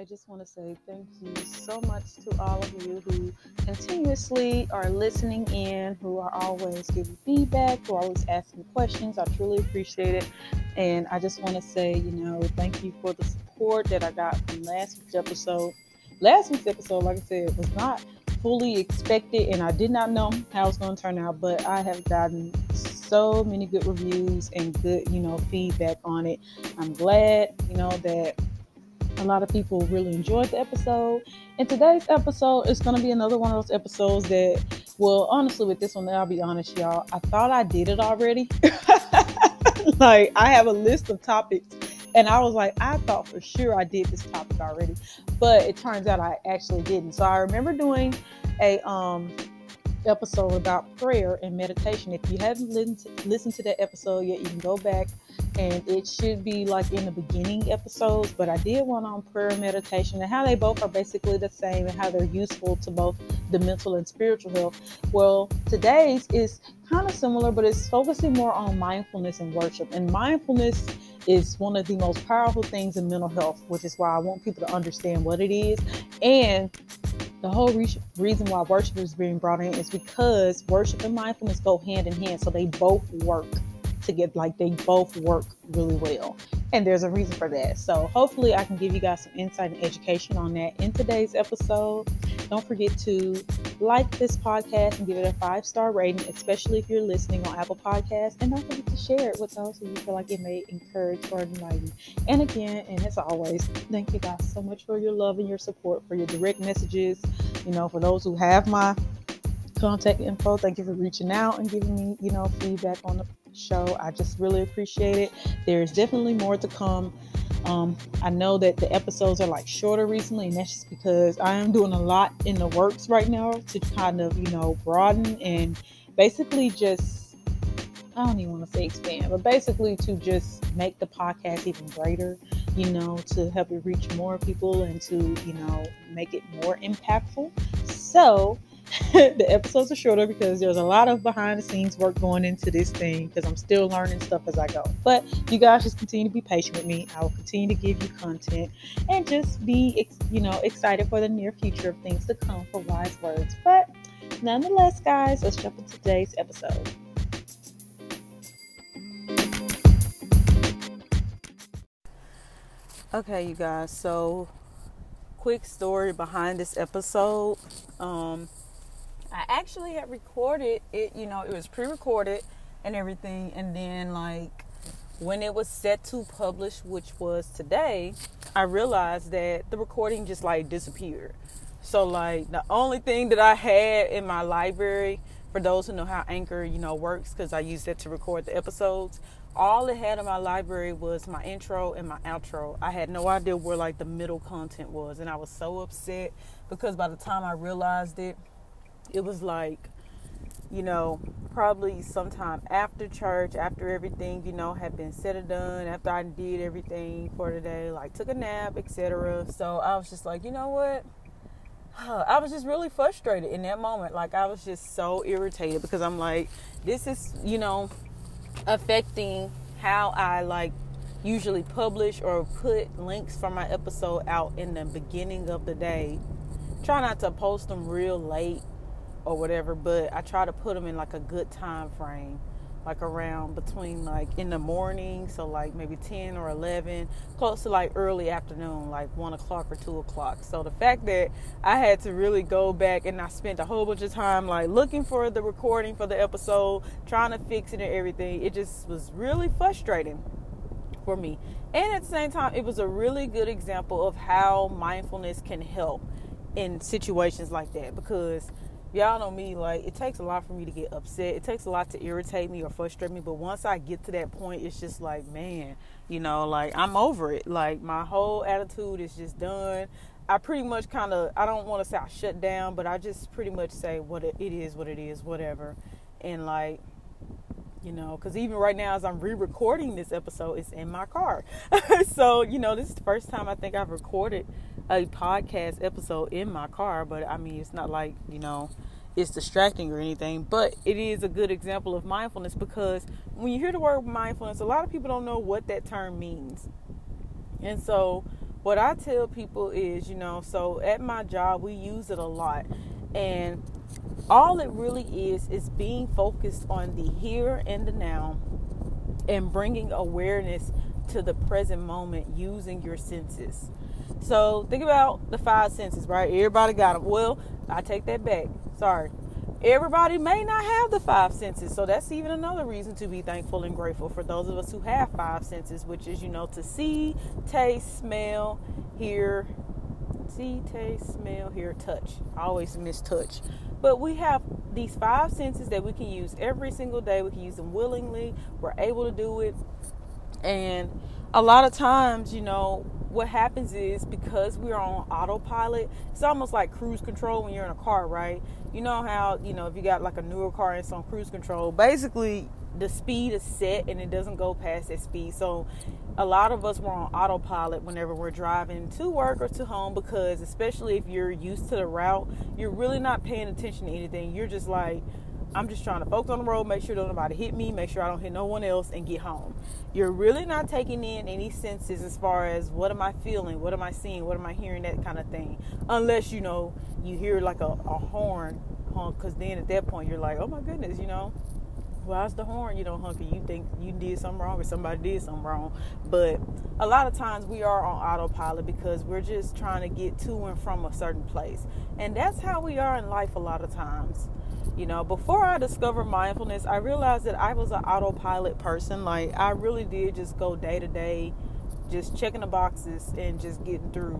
I just want to say thank you so much to all of you who continuously are listening in, who are always giving feedback, who are always asking questions. I truly appreciate it. And I just want to say, thank you for the support that I got from last week's episode. Last week's episode, like I said, was not fully expected, and I did not know how it's going to turn out, but I have gotten so many good reviews and good, feedback on it. I'm glad, that a lot of people really enjoyed the episode. And today's episode is going to be another one of those episodes that, well, honestly, with this one, I'll be honest, y'all, I thought I did it already. Like, I have a list of topics, and I was like, I thought for sure I did this topic already, but it turns out I actually didn't. So I remember doing a episode about prayer and meditation. If you haven't listened to that episode yet, you can go back, and it should be like in the beginning episodes, but I did one on prayer and meditation and how they both are basically the same and how they're useful to both the mental and spiritual health. Well, today's is kind of similar, but it's focusing more on mindfulness and worship. And mindfulness is one of the most powerful things in mental health, which is why I want people to understand what it is. And the whole reason why worship is being brought in is because worship and mindfulness go hand in hand. So they both work together, like they both work really well. And there's a reason for that. So hopefully I can give you guys some insight and education on that in today's episode. Don't forget to like this podcast and give it a 5-star rating, especially if you're listening on Apple Podcasts. And don't forget to share it with those who you feel like it may encourage or enlighten. And again, and as always, thank you guys so much for your love and your support, for your direct messages. For those who have my contact info, thank you for reaching out and giving me, feedback on the show. I just really appreciate it. There's definitely more to come. I know that the episodes are like shorter recently, and that's just because I am doing a lot in the works right now to kind of, broaden and basically just, I don't even want to say expand, but basically to just make the podcast even greater, to help it reach more people and to, make it more impactful. So the episodes are shorter because there's a lot of behind the scenes work going into this thing because I'm still learning stuff as I go. But you guys just continue to be patient with me. I will continue to give you content and just be, excited for the near future of things to come for Wise Words. But nonetheless, guys, let's jump into today's episode. Okay, you guys, so quick story behind this episode. I actually had recorded it, it was pre-recorded and everything. And then when it was set to publish, which was today, I realized that the recording just disappeared. So the only thing that I had in my library, for those who know how Anchor, works, because I use that to record the episodes, all it had in my library was my intro and my outro. I had no idea where the middle content was. And I was so upset because by the time I realized it, it was probably sometime after church, after everything, had been said and done, after I did everything for today, took a nap, etc. So I was just like, you know what? I was just really frustrated in that moment. I was just so irritated because I'm like, this is, affecting how I usually publish or put links for my episode out in the beginning of the day. Try not to post them real late or whatever, but I try to put them in a good time frame, around between in the morning, so maybe 10 or 11, close to early afternoon, 1 o'clock or 2 o'clock. So the fact that I had to really go back and I spent a whole bunch of time looking for the recording for the episode, trying to fix it and everything, it just was really frustrating for me. And at the same time, it was a really good example of how mindfulness can help in situations like that, because y'all know me, it takes a lot for me to get upset. It takes a lot to irritate me or frustrate me. But once I get to that point, it's just man, I'm over it. My whole attitude is just done. I pretty much I don't want to say I shut down, but I just pretty much say what it is, whatever. And because even right now as I'm re-recording this episode, it's in my car. So, this is the first time I think I've recorded a podcast episode in my car, but I mean, it's not it's distracting or anything, but it is a good example of mindfulness, because when you hear the word mindfulness, a lot of people don't know what that term means. And so what I tell people is, so at my job, we use it a lot. And all it really is being focused on the here and the now and bringing awareness to the present moment using your senses. So think about the five senses, right? Everybody got them. Well, I take that back. Sorry. Everybody may not have the five senses. So that's even another reason to be thankful and grateful for those of us who have five senses, which is, to see, taste, smell, hear, touch. I always miss touch. But we have these five senses that we can use every single day. We can use them willingly. We're able to do it. And a lot of times, what happens is because we're on autopilot, it's almost like cruise control when you're in a car, right? You know how, if you got like a newer car and it's on cruise control, basically the speed is set and it doesn't go past that speed. So a lot of us were on autopilot whenever we're driving to work or to home because especially if you're used to the route, you're really not paying attention to anything. You're just like, I'm just trying to focus on the road, make sure nobody hit me, make sure I don't hit no one else, and get home. You're really not taking in any senses as far as what am I feeling, what am I seeing, what am I hearing, that kind of thing. Unless, you hear like a horn honk, because then at that point you're like, oh my goodness, why's the horn honking? You think you did something wrong or somebody did something wrong. But a lot of times we are on autopilot because we're just trying to get to and from a certain place. And that's how we are in life a lot of times. Before I discovered mindfulness, I realized that I was an autopilot person. Like, I really did just go day to day, just checking the boxes and just getting through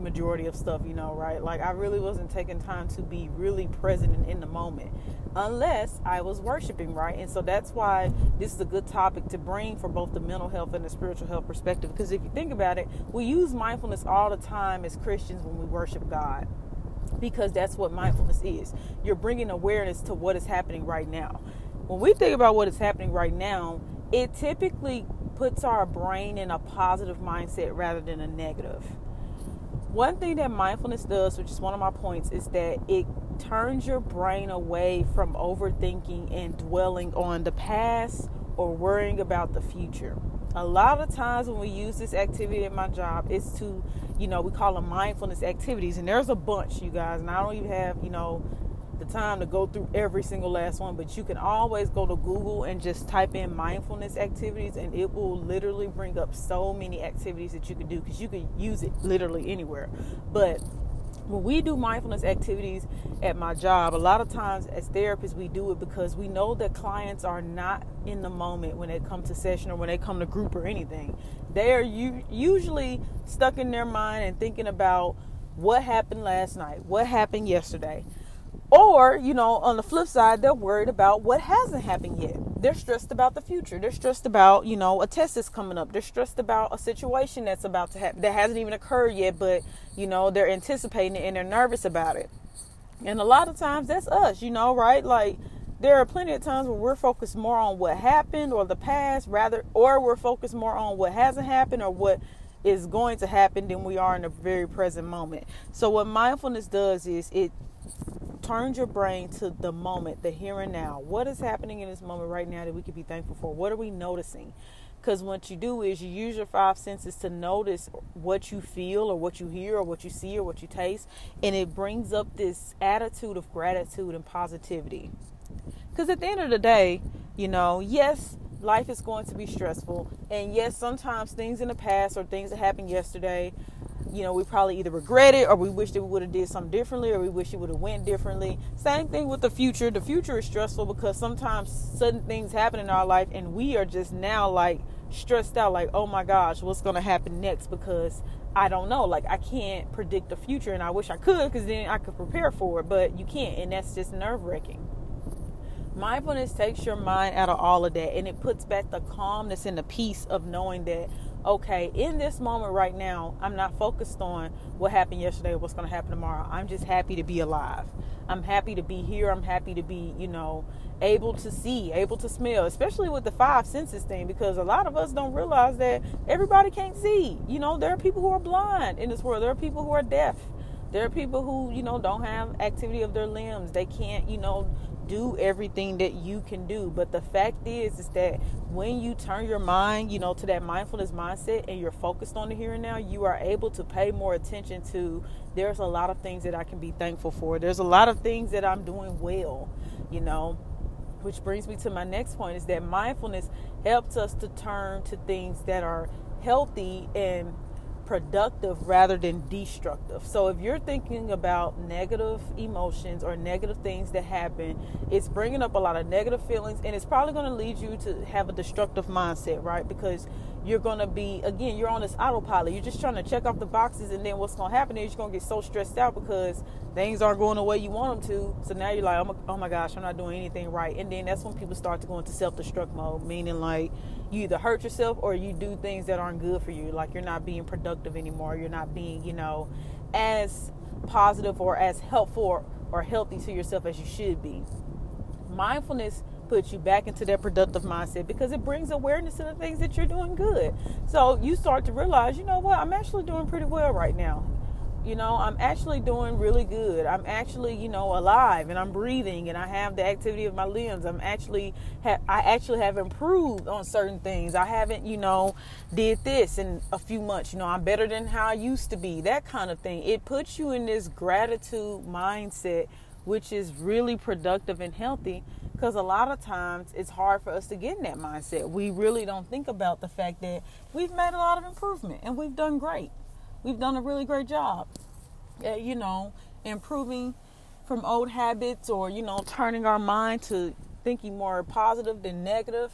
majority of stuff, right? Like, I really wasn't taking time to be really present and in the moment unless I was worshiping, right? And so that's why this is a good topic to bring for both the mental health and the spiritual health perspective, because if you think about it, we use mindfulness all the time as Christians when we worship God. Because that's what mindfulness is. You're bringing awareness to what is happening right now. When we think about what is happening right now, it typically puts our brain in a positive mindset rather than a negative. One thing that mindfulness does, which is one of my points, is that it turns your brain away from overthinking and dwelling on the past or worrying about the future. A lot of times when we use this activity at my job, it's to, we call them mindfulness activities. And there's a bunch, you guys. And I don't even have, the time to go through every single last one. But you can always go to Google and just type in mindfulness activities. And it will literally bring up so many activities that you can do. Because you can use it literally anywhere. But when we do mindfulness activities at my job, a lot of times as therapists, we do it because we know that clients are not in the moment when they come to session or when they come to group or anything. They are usually stuck in their mind and thinking about what happened last night, what happened yesterday. Or, on the flip side, they're worried about what hasn't happened yet. They're stressed about the future. They're stressed about, a test that's coming up. They're stressed about a situation that's about to happen that hasn't even occurred yet, but, they're anticipating it and they're nervous about it. And a lot of times that's us, right? Like, there are plenty of times where we're focused more on what happened or the past or we're focused more on what hasn't happened or what is going to happen than we are in the very present moment. So what mindfulness does is it turns your brain to the moment, the here and now. What is happening in this moment right now that we could be thankful for? What are we noticing? Because what you do is you use your five senses to notice what you feel or what you hear or what you see or what you taste. And it brings up this attitude of gratitude and positivity. Because at the end of the day, yes, life is going to be stressful. And yes, sometimes things in the past or things that happened yesterday, we probably either regret it or we wish that we would have did something differently or we wish it would have went differently. Same thing with the future. The future is stressful because sometimes sudden things happen in our life and we are just now like stressed out like, oh my gosh, what's going to happen next? Because I don't know. Like, I can't predict the future, and I wish I could because then I could prepare for it, but you can't, and that's just nerve-wracking. Mindfulness takes your mind out of all of that and it puts back the calmness and the peace of knowing that, okay, in this moment right now, I'm not focused on what happened yesterday or what's going to happen tomorrow. I'm just happy to be alive. I'm happy to be here. I'm happy to be, able to see, able to smell, especially with the five senses thing, because a lot of us don't realize that everybody can't see. There are people who are blind in this world. There are people who are deaf. There are people who, you know, don't have activity of their limbs. They can't, you know, do everything that you can do. But the fact is that when you turn your mind, you know, to that mindfulness mindset and you're focused on the here and now, you are able to pay more attention to, there's a lot of things that I can be thankful for. There's a lot of things that I'm doing well, you know, which brings me to my next point, is that mindfulness helps us to turn to things that are healthy and productive rather than destructive. So if you're thinking about negative emotions or negative things that happen, it's bringing up a lot of negative feelings, and it's probably going to lead you to have a destructive mindset, right? Because you're going to be, again, you're on this autopilot. You're just trying to check off the boxes, and then what's going to happen is you're going to get so stressed out because things aren't going the way you want them to. So now you're like, oh my gosh, I'm not doing anything right. And then that's when people start to go into self-destruct mode, meaning like you either hurt yourself or you do things that aren't good for you. Like you're not being productive anymore. You're not being, you know, as positive or as helpful or healthy to yourself as you should be. Mindfulness puts you back into that productive mindset because it brings awareness to the things that you're doing good. So you start to realize, you know what, I'm actually doing pretty well right now. You know, I'm actually doing really good. I'm actually, you know, alive, and I'm breathing, and I have the activity of my limbs. I actually have improved on certain things. I haven't, you know, did this in a few months. You know, I'm better than how I used to be, that kind of thing. It puts you in this gratitude mindset, which is really productive and healthy, because a lot of times it's hard for us to get in that mindset. We really don't think about the fact that we've made a lot of improvement and we've done great. We've done a really great job at, you know, improving from old habits, or, you know, turning our mind to thinking more positive than negative.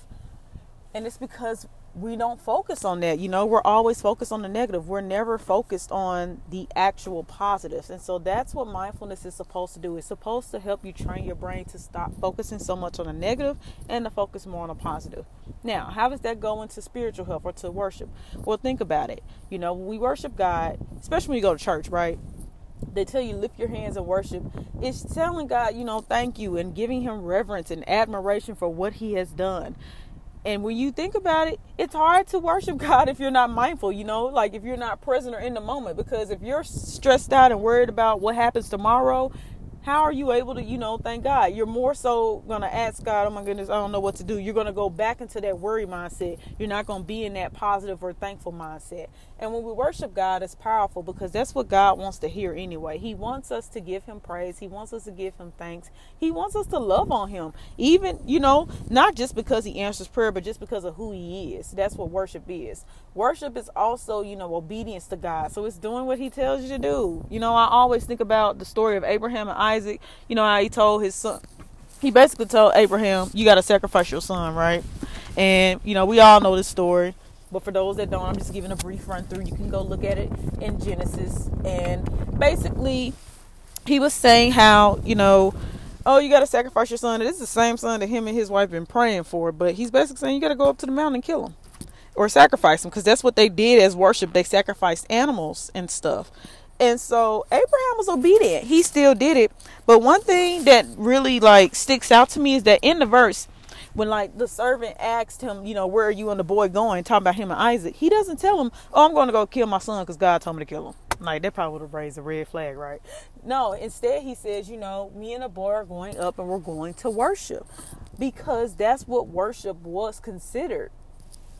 And it's because we don't focus on that. You know, we're always focused on the negative. We're never focused on the actual positives. And so that's what mindfulness is supposed to do. It's supposed to help you train your brain to stop focusing so much on the negative and to focus more on the positive. Now, how does that go into spiritual health or to worship? Well, think about it. You know, when we worship God, especially when you go to church, right? They tell you lift your hands and worship. It's telling God, you know, thank you, and giving him reverence and admiration for what he has done. And when you think about it, it's hard to worship God if you're not mindful, you know, like if you're not present or in the moment, because if you're stressed out and worried about what happens tomorrow, how are you able to, you know, thank God? You're more so going to ask God, oh my goodness, I don't know what to do. You're going to go back into that worry mindset. You're not going to be in that positive or thankful mindset. And when we worship God, it's powerful because that's what God wants to hear anyway. He wants us to give him praise. He wants us to give him thanks. He wants us to love on him. Even, you know, not just because he answers prayer, but just because of who he is. That's what worship is. Worship is also, you know, obedience to God. So it's doing what he tells you to do. You know, I always think about the story of Abraham and Isaac. You know, how he told his son, he basically told Abraham, you got to sacrifice your son, right? And, you know, we all know this story. But for those that don't, I'm just giving a brief run through. You can go look at it in Genesis. And basically, he was saying how, you know, oh, you got to sacrifice your son. And this is the same son that him and his wife been praying for. But he's basically saying you got to go up to the mountain and kill him or sacrifice him, because that's what they did as worship. They sacrificed animals and stuff. And so Abraham was obedient. He still did it. But one thing that really, like, sticks out to me is that in the verse, when, like, the servant asked him, you know, where are you and the boy going, talking about him and Isaac, he doesn't tell him, oh, I'm going to go kill my son because God told me to kill him. Like, that probably would have raised a red flag, right? No, instead he says, you know, me and the boy are going up and we're going to worship, because that's what worship was considered.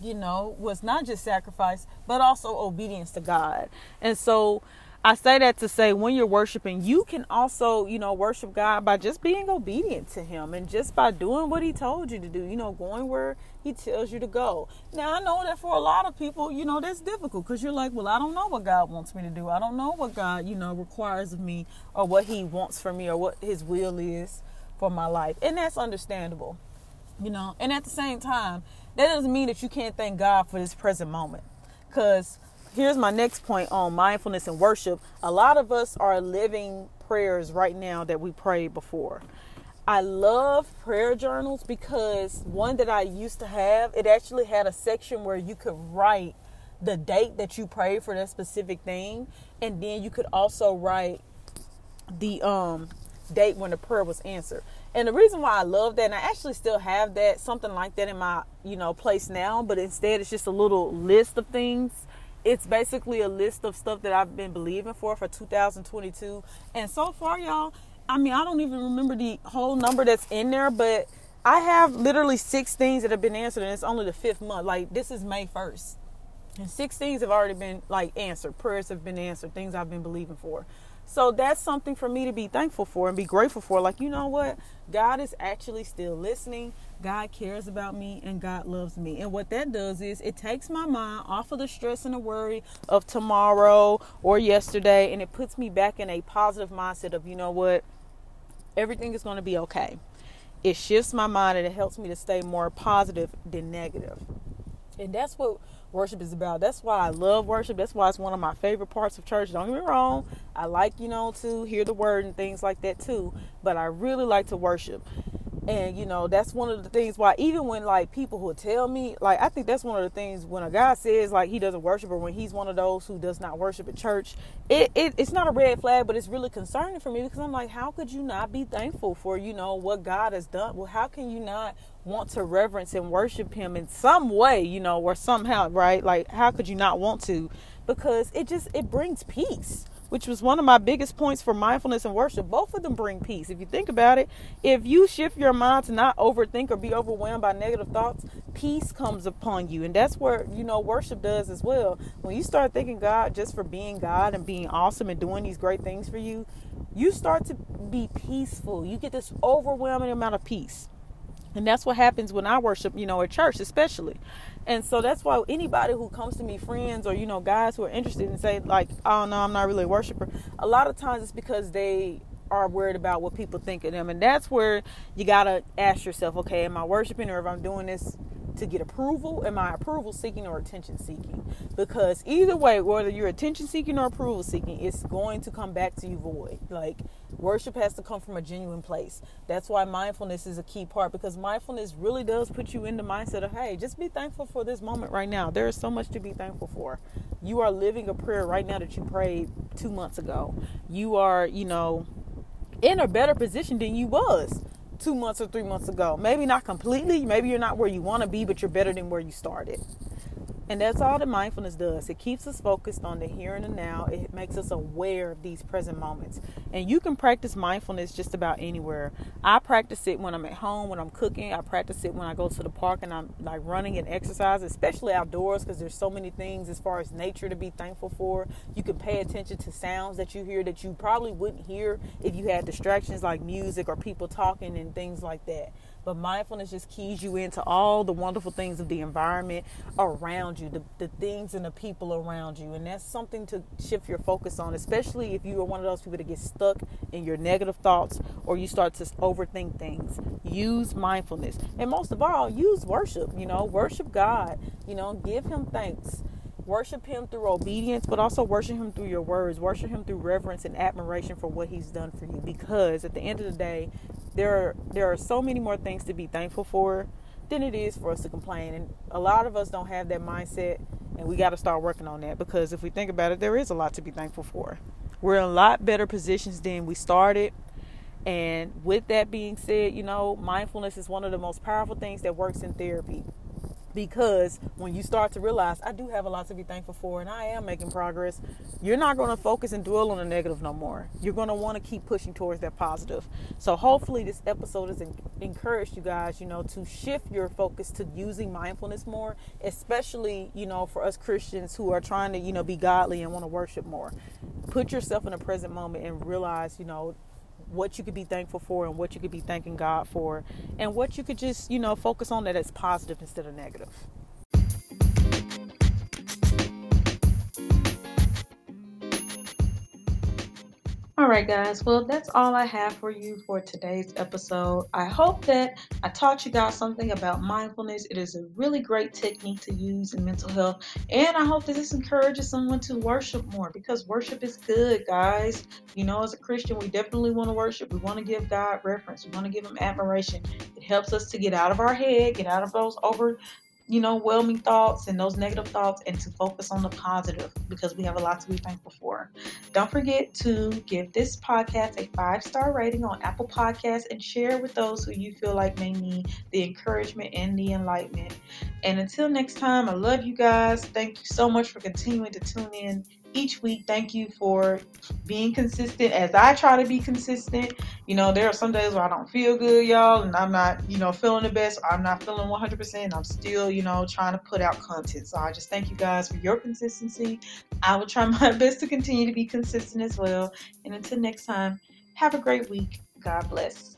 You know, was not just sacrifice, but also obedience to God. And so I say that to say, when you're worshiping, you can also, you know, worship God by just being obedient to him and just by doing what he told you to do, you know, going where he tells you to go. Now, I know that for a lot of people, you know, that's difficult, because you're like, well, I don't know what God wants me to do. I don't know what God, you know, requires of me, or what he wants from me, or what his will is for my life. And that's understandable, you know. And at the same time, that doesn't mean that you can't thank God for this present moment, because here's my next point on mindfulness and worship. A lot of us are living prayers right now that we prayed before. I love prayer journals, because one that I used to have, it actually had a section where you could write the date that you prayed for that specific thing. And then you could also write the date when the prayer was answered. And the reason why I love that, and I actually still have that, something like that in my, you know, place now, but instead it's just a little list of things It's basically a list of stuff that I've been believing for 2022. And so far, y'all, I mean, I don't even remember the whole number that's in there, but I have literally 6 things that have been answered, and it's only the 5th month. Like, this is May 1st. And 6 things have already been, like, answered. Prayers have been answered, things I've been believing for. So that's something for me to be thankful for and be grateful for. Like, you know what? God is actually still listening. God cares about me and God loves me. And what that does is it takes my mind off of the stress and the worry of tomorrow or yesterday. And it puts me back in a positive mindset of, you know what? Everything is going to be okay. It shifts my mind and it helps me to stay more positive than negative. And that's what worship is about. That's why I love worship. That's why it's one of my favorite parts of church. Don't get me wrong. I like, you know, to hear the word and things like that too. But I really like to worship. And, you know, that's one of the things why even when, like, people who tell me, like, I think that's one of the things when a guy says, like, he doesn't worship or when he's one of those who does not worship at church, it's not a red flag, but it's really concerning for me because I'm like, how could you not be thankful for, you know, what God has done? Well, how can you not want to reverence and worship him in some way, you know, or somehow, right? Like, how could you not want to? Because it brings peace, which was one of my biggest points for mindfulness and worship. Both of them bring peace. If you think about it, if you shift your mind to not overthink or be overwhelmed by negative thoughts, peace comes upon you. And that's where, you know, worship does as well. When you start thanking God just for being God and being awesome and doing these great things for you, you start to be peaceful. You get this overwhelming amount of peace. And that's what happens when I worship, you know, at church especially. And so that's why anybody who comes to me, friends or, you know, guys who are interested and say, like, oh, no, I'm not really a worshiper. A lot of times it's because they are worried about what people think of them. And that's where you got to ask yourself, okay, am I worshiping, or if I'm doing this to get approval? Am I approval seeking or attention seeking? Because either way, whether you're attention seeking or approval seeking, it's going to come back to you void. Like, worship has to come from a genuine place. That's why mindfulness is a key part, because mindfulness really does put you in the mindset of, hey, just be thankful for this moment right now. There is so much to be thankful for. You are living a prayer right now that you prayed 2 months ago. You are, you know, in a better position than you was 2 months or 3 months ago. Maybe not completely. Maybe you're not where you want to be, but you're better than where you started. And that's all that mindfulness does. It keeps us focused on the here and the now. It makes us aware of these present moments. And you can practice mindfulness just about anywhere. I practice it when I'm at home, when I'm cooking. I practice it when I go to the park and I'm, like, running and exercise, especially outdoors, because there's so many things as far as nature to be thankful for. You can pay attention to sounds that you hear that you probably wouldn't hear if you had distractions like music or people talking and things like that. But mindfulness just keys you into all the wonderful things of the environment around you, the things and the people around you. And that's something to shift your focus on, especially if you are one of those people that get stuck in your negative thoughts or you start to overthink things. Use mindfulness. And most of all, use worship. You know, worship God. You know, give him thanks. Worship him through obedience, but also worship him through your words. Worship him through reverence and admiration for what he's done for you. Because at the end of the day, there are so many more things to be thankful for than it is for us to complain. And a lot of us don't have that mindset, and we got to start working on that, because if we think about it, there is a lot to be thankful for. We're in a lot better positions than we started. And with that being said, you know, mindfulness is one of the most powerful things that works in therapy. Because when you start to realize, I do have a lot to be thankful for and I am making progress, you're not going to focus and dwell on the negative no more. You're going to want to keep pushing towards that positive. So hopefully this episode has encouraged you guys, you know, to shift your focus to using mindfulness more, especially, you know, for us Christians who are trying to, you know, be godly and want to worship more. Put yourself in the present moment and realize, you know, what you could be thankful for and what you could be thanking God for and what you could just, you know, focus on that is positive instead of negative. All right, guys. Well, that's all I have for you for today's episode. I hope that I taught you guys something about mindfulness. It is a really great technique to use in mental health. And I hope that this encourages someone to worship more, because worship is good, guys. You know, as a Christian, we definitely want to worship. We want to give God reverence. We want to give him admiration. It helps us to get out of our head, get out of those over whelming thoughts and those negative thoughts, and to focus on the positive, because we have a lot to be thankful for. Don't forget to give this podcast a 5-star rating on Apple Podcasts and share with those who you feel like may need the encouragement and the enlightenment. And until next time, I love you guys. Thank you so much for continuing to tune in each week. Thank you for being consistent as I try to be consistent. There are some days where I don't feel good, y'all, and I'm not, feeling the best. I'm not feeling 100%. I'm still, trying to put out content. So I just thank you guys for your consistency. I will try my best to continue to be consistent as well. And until next time, have a great week. God bless.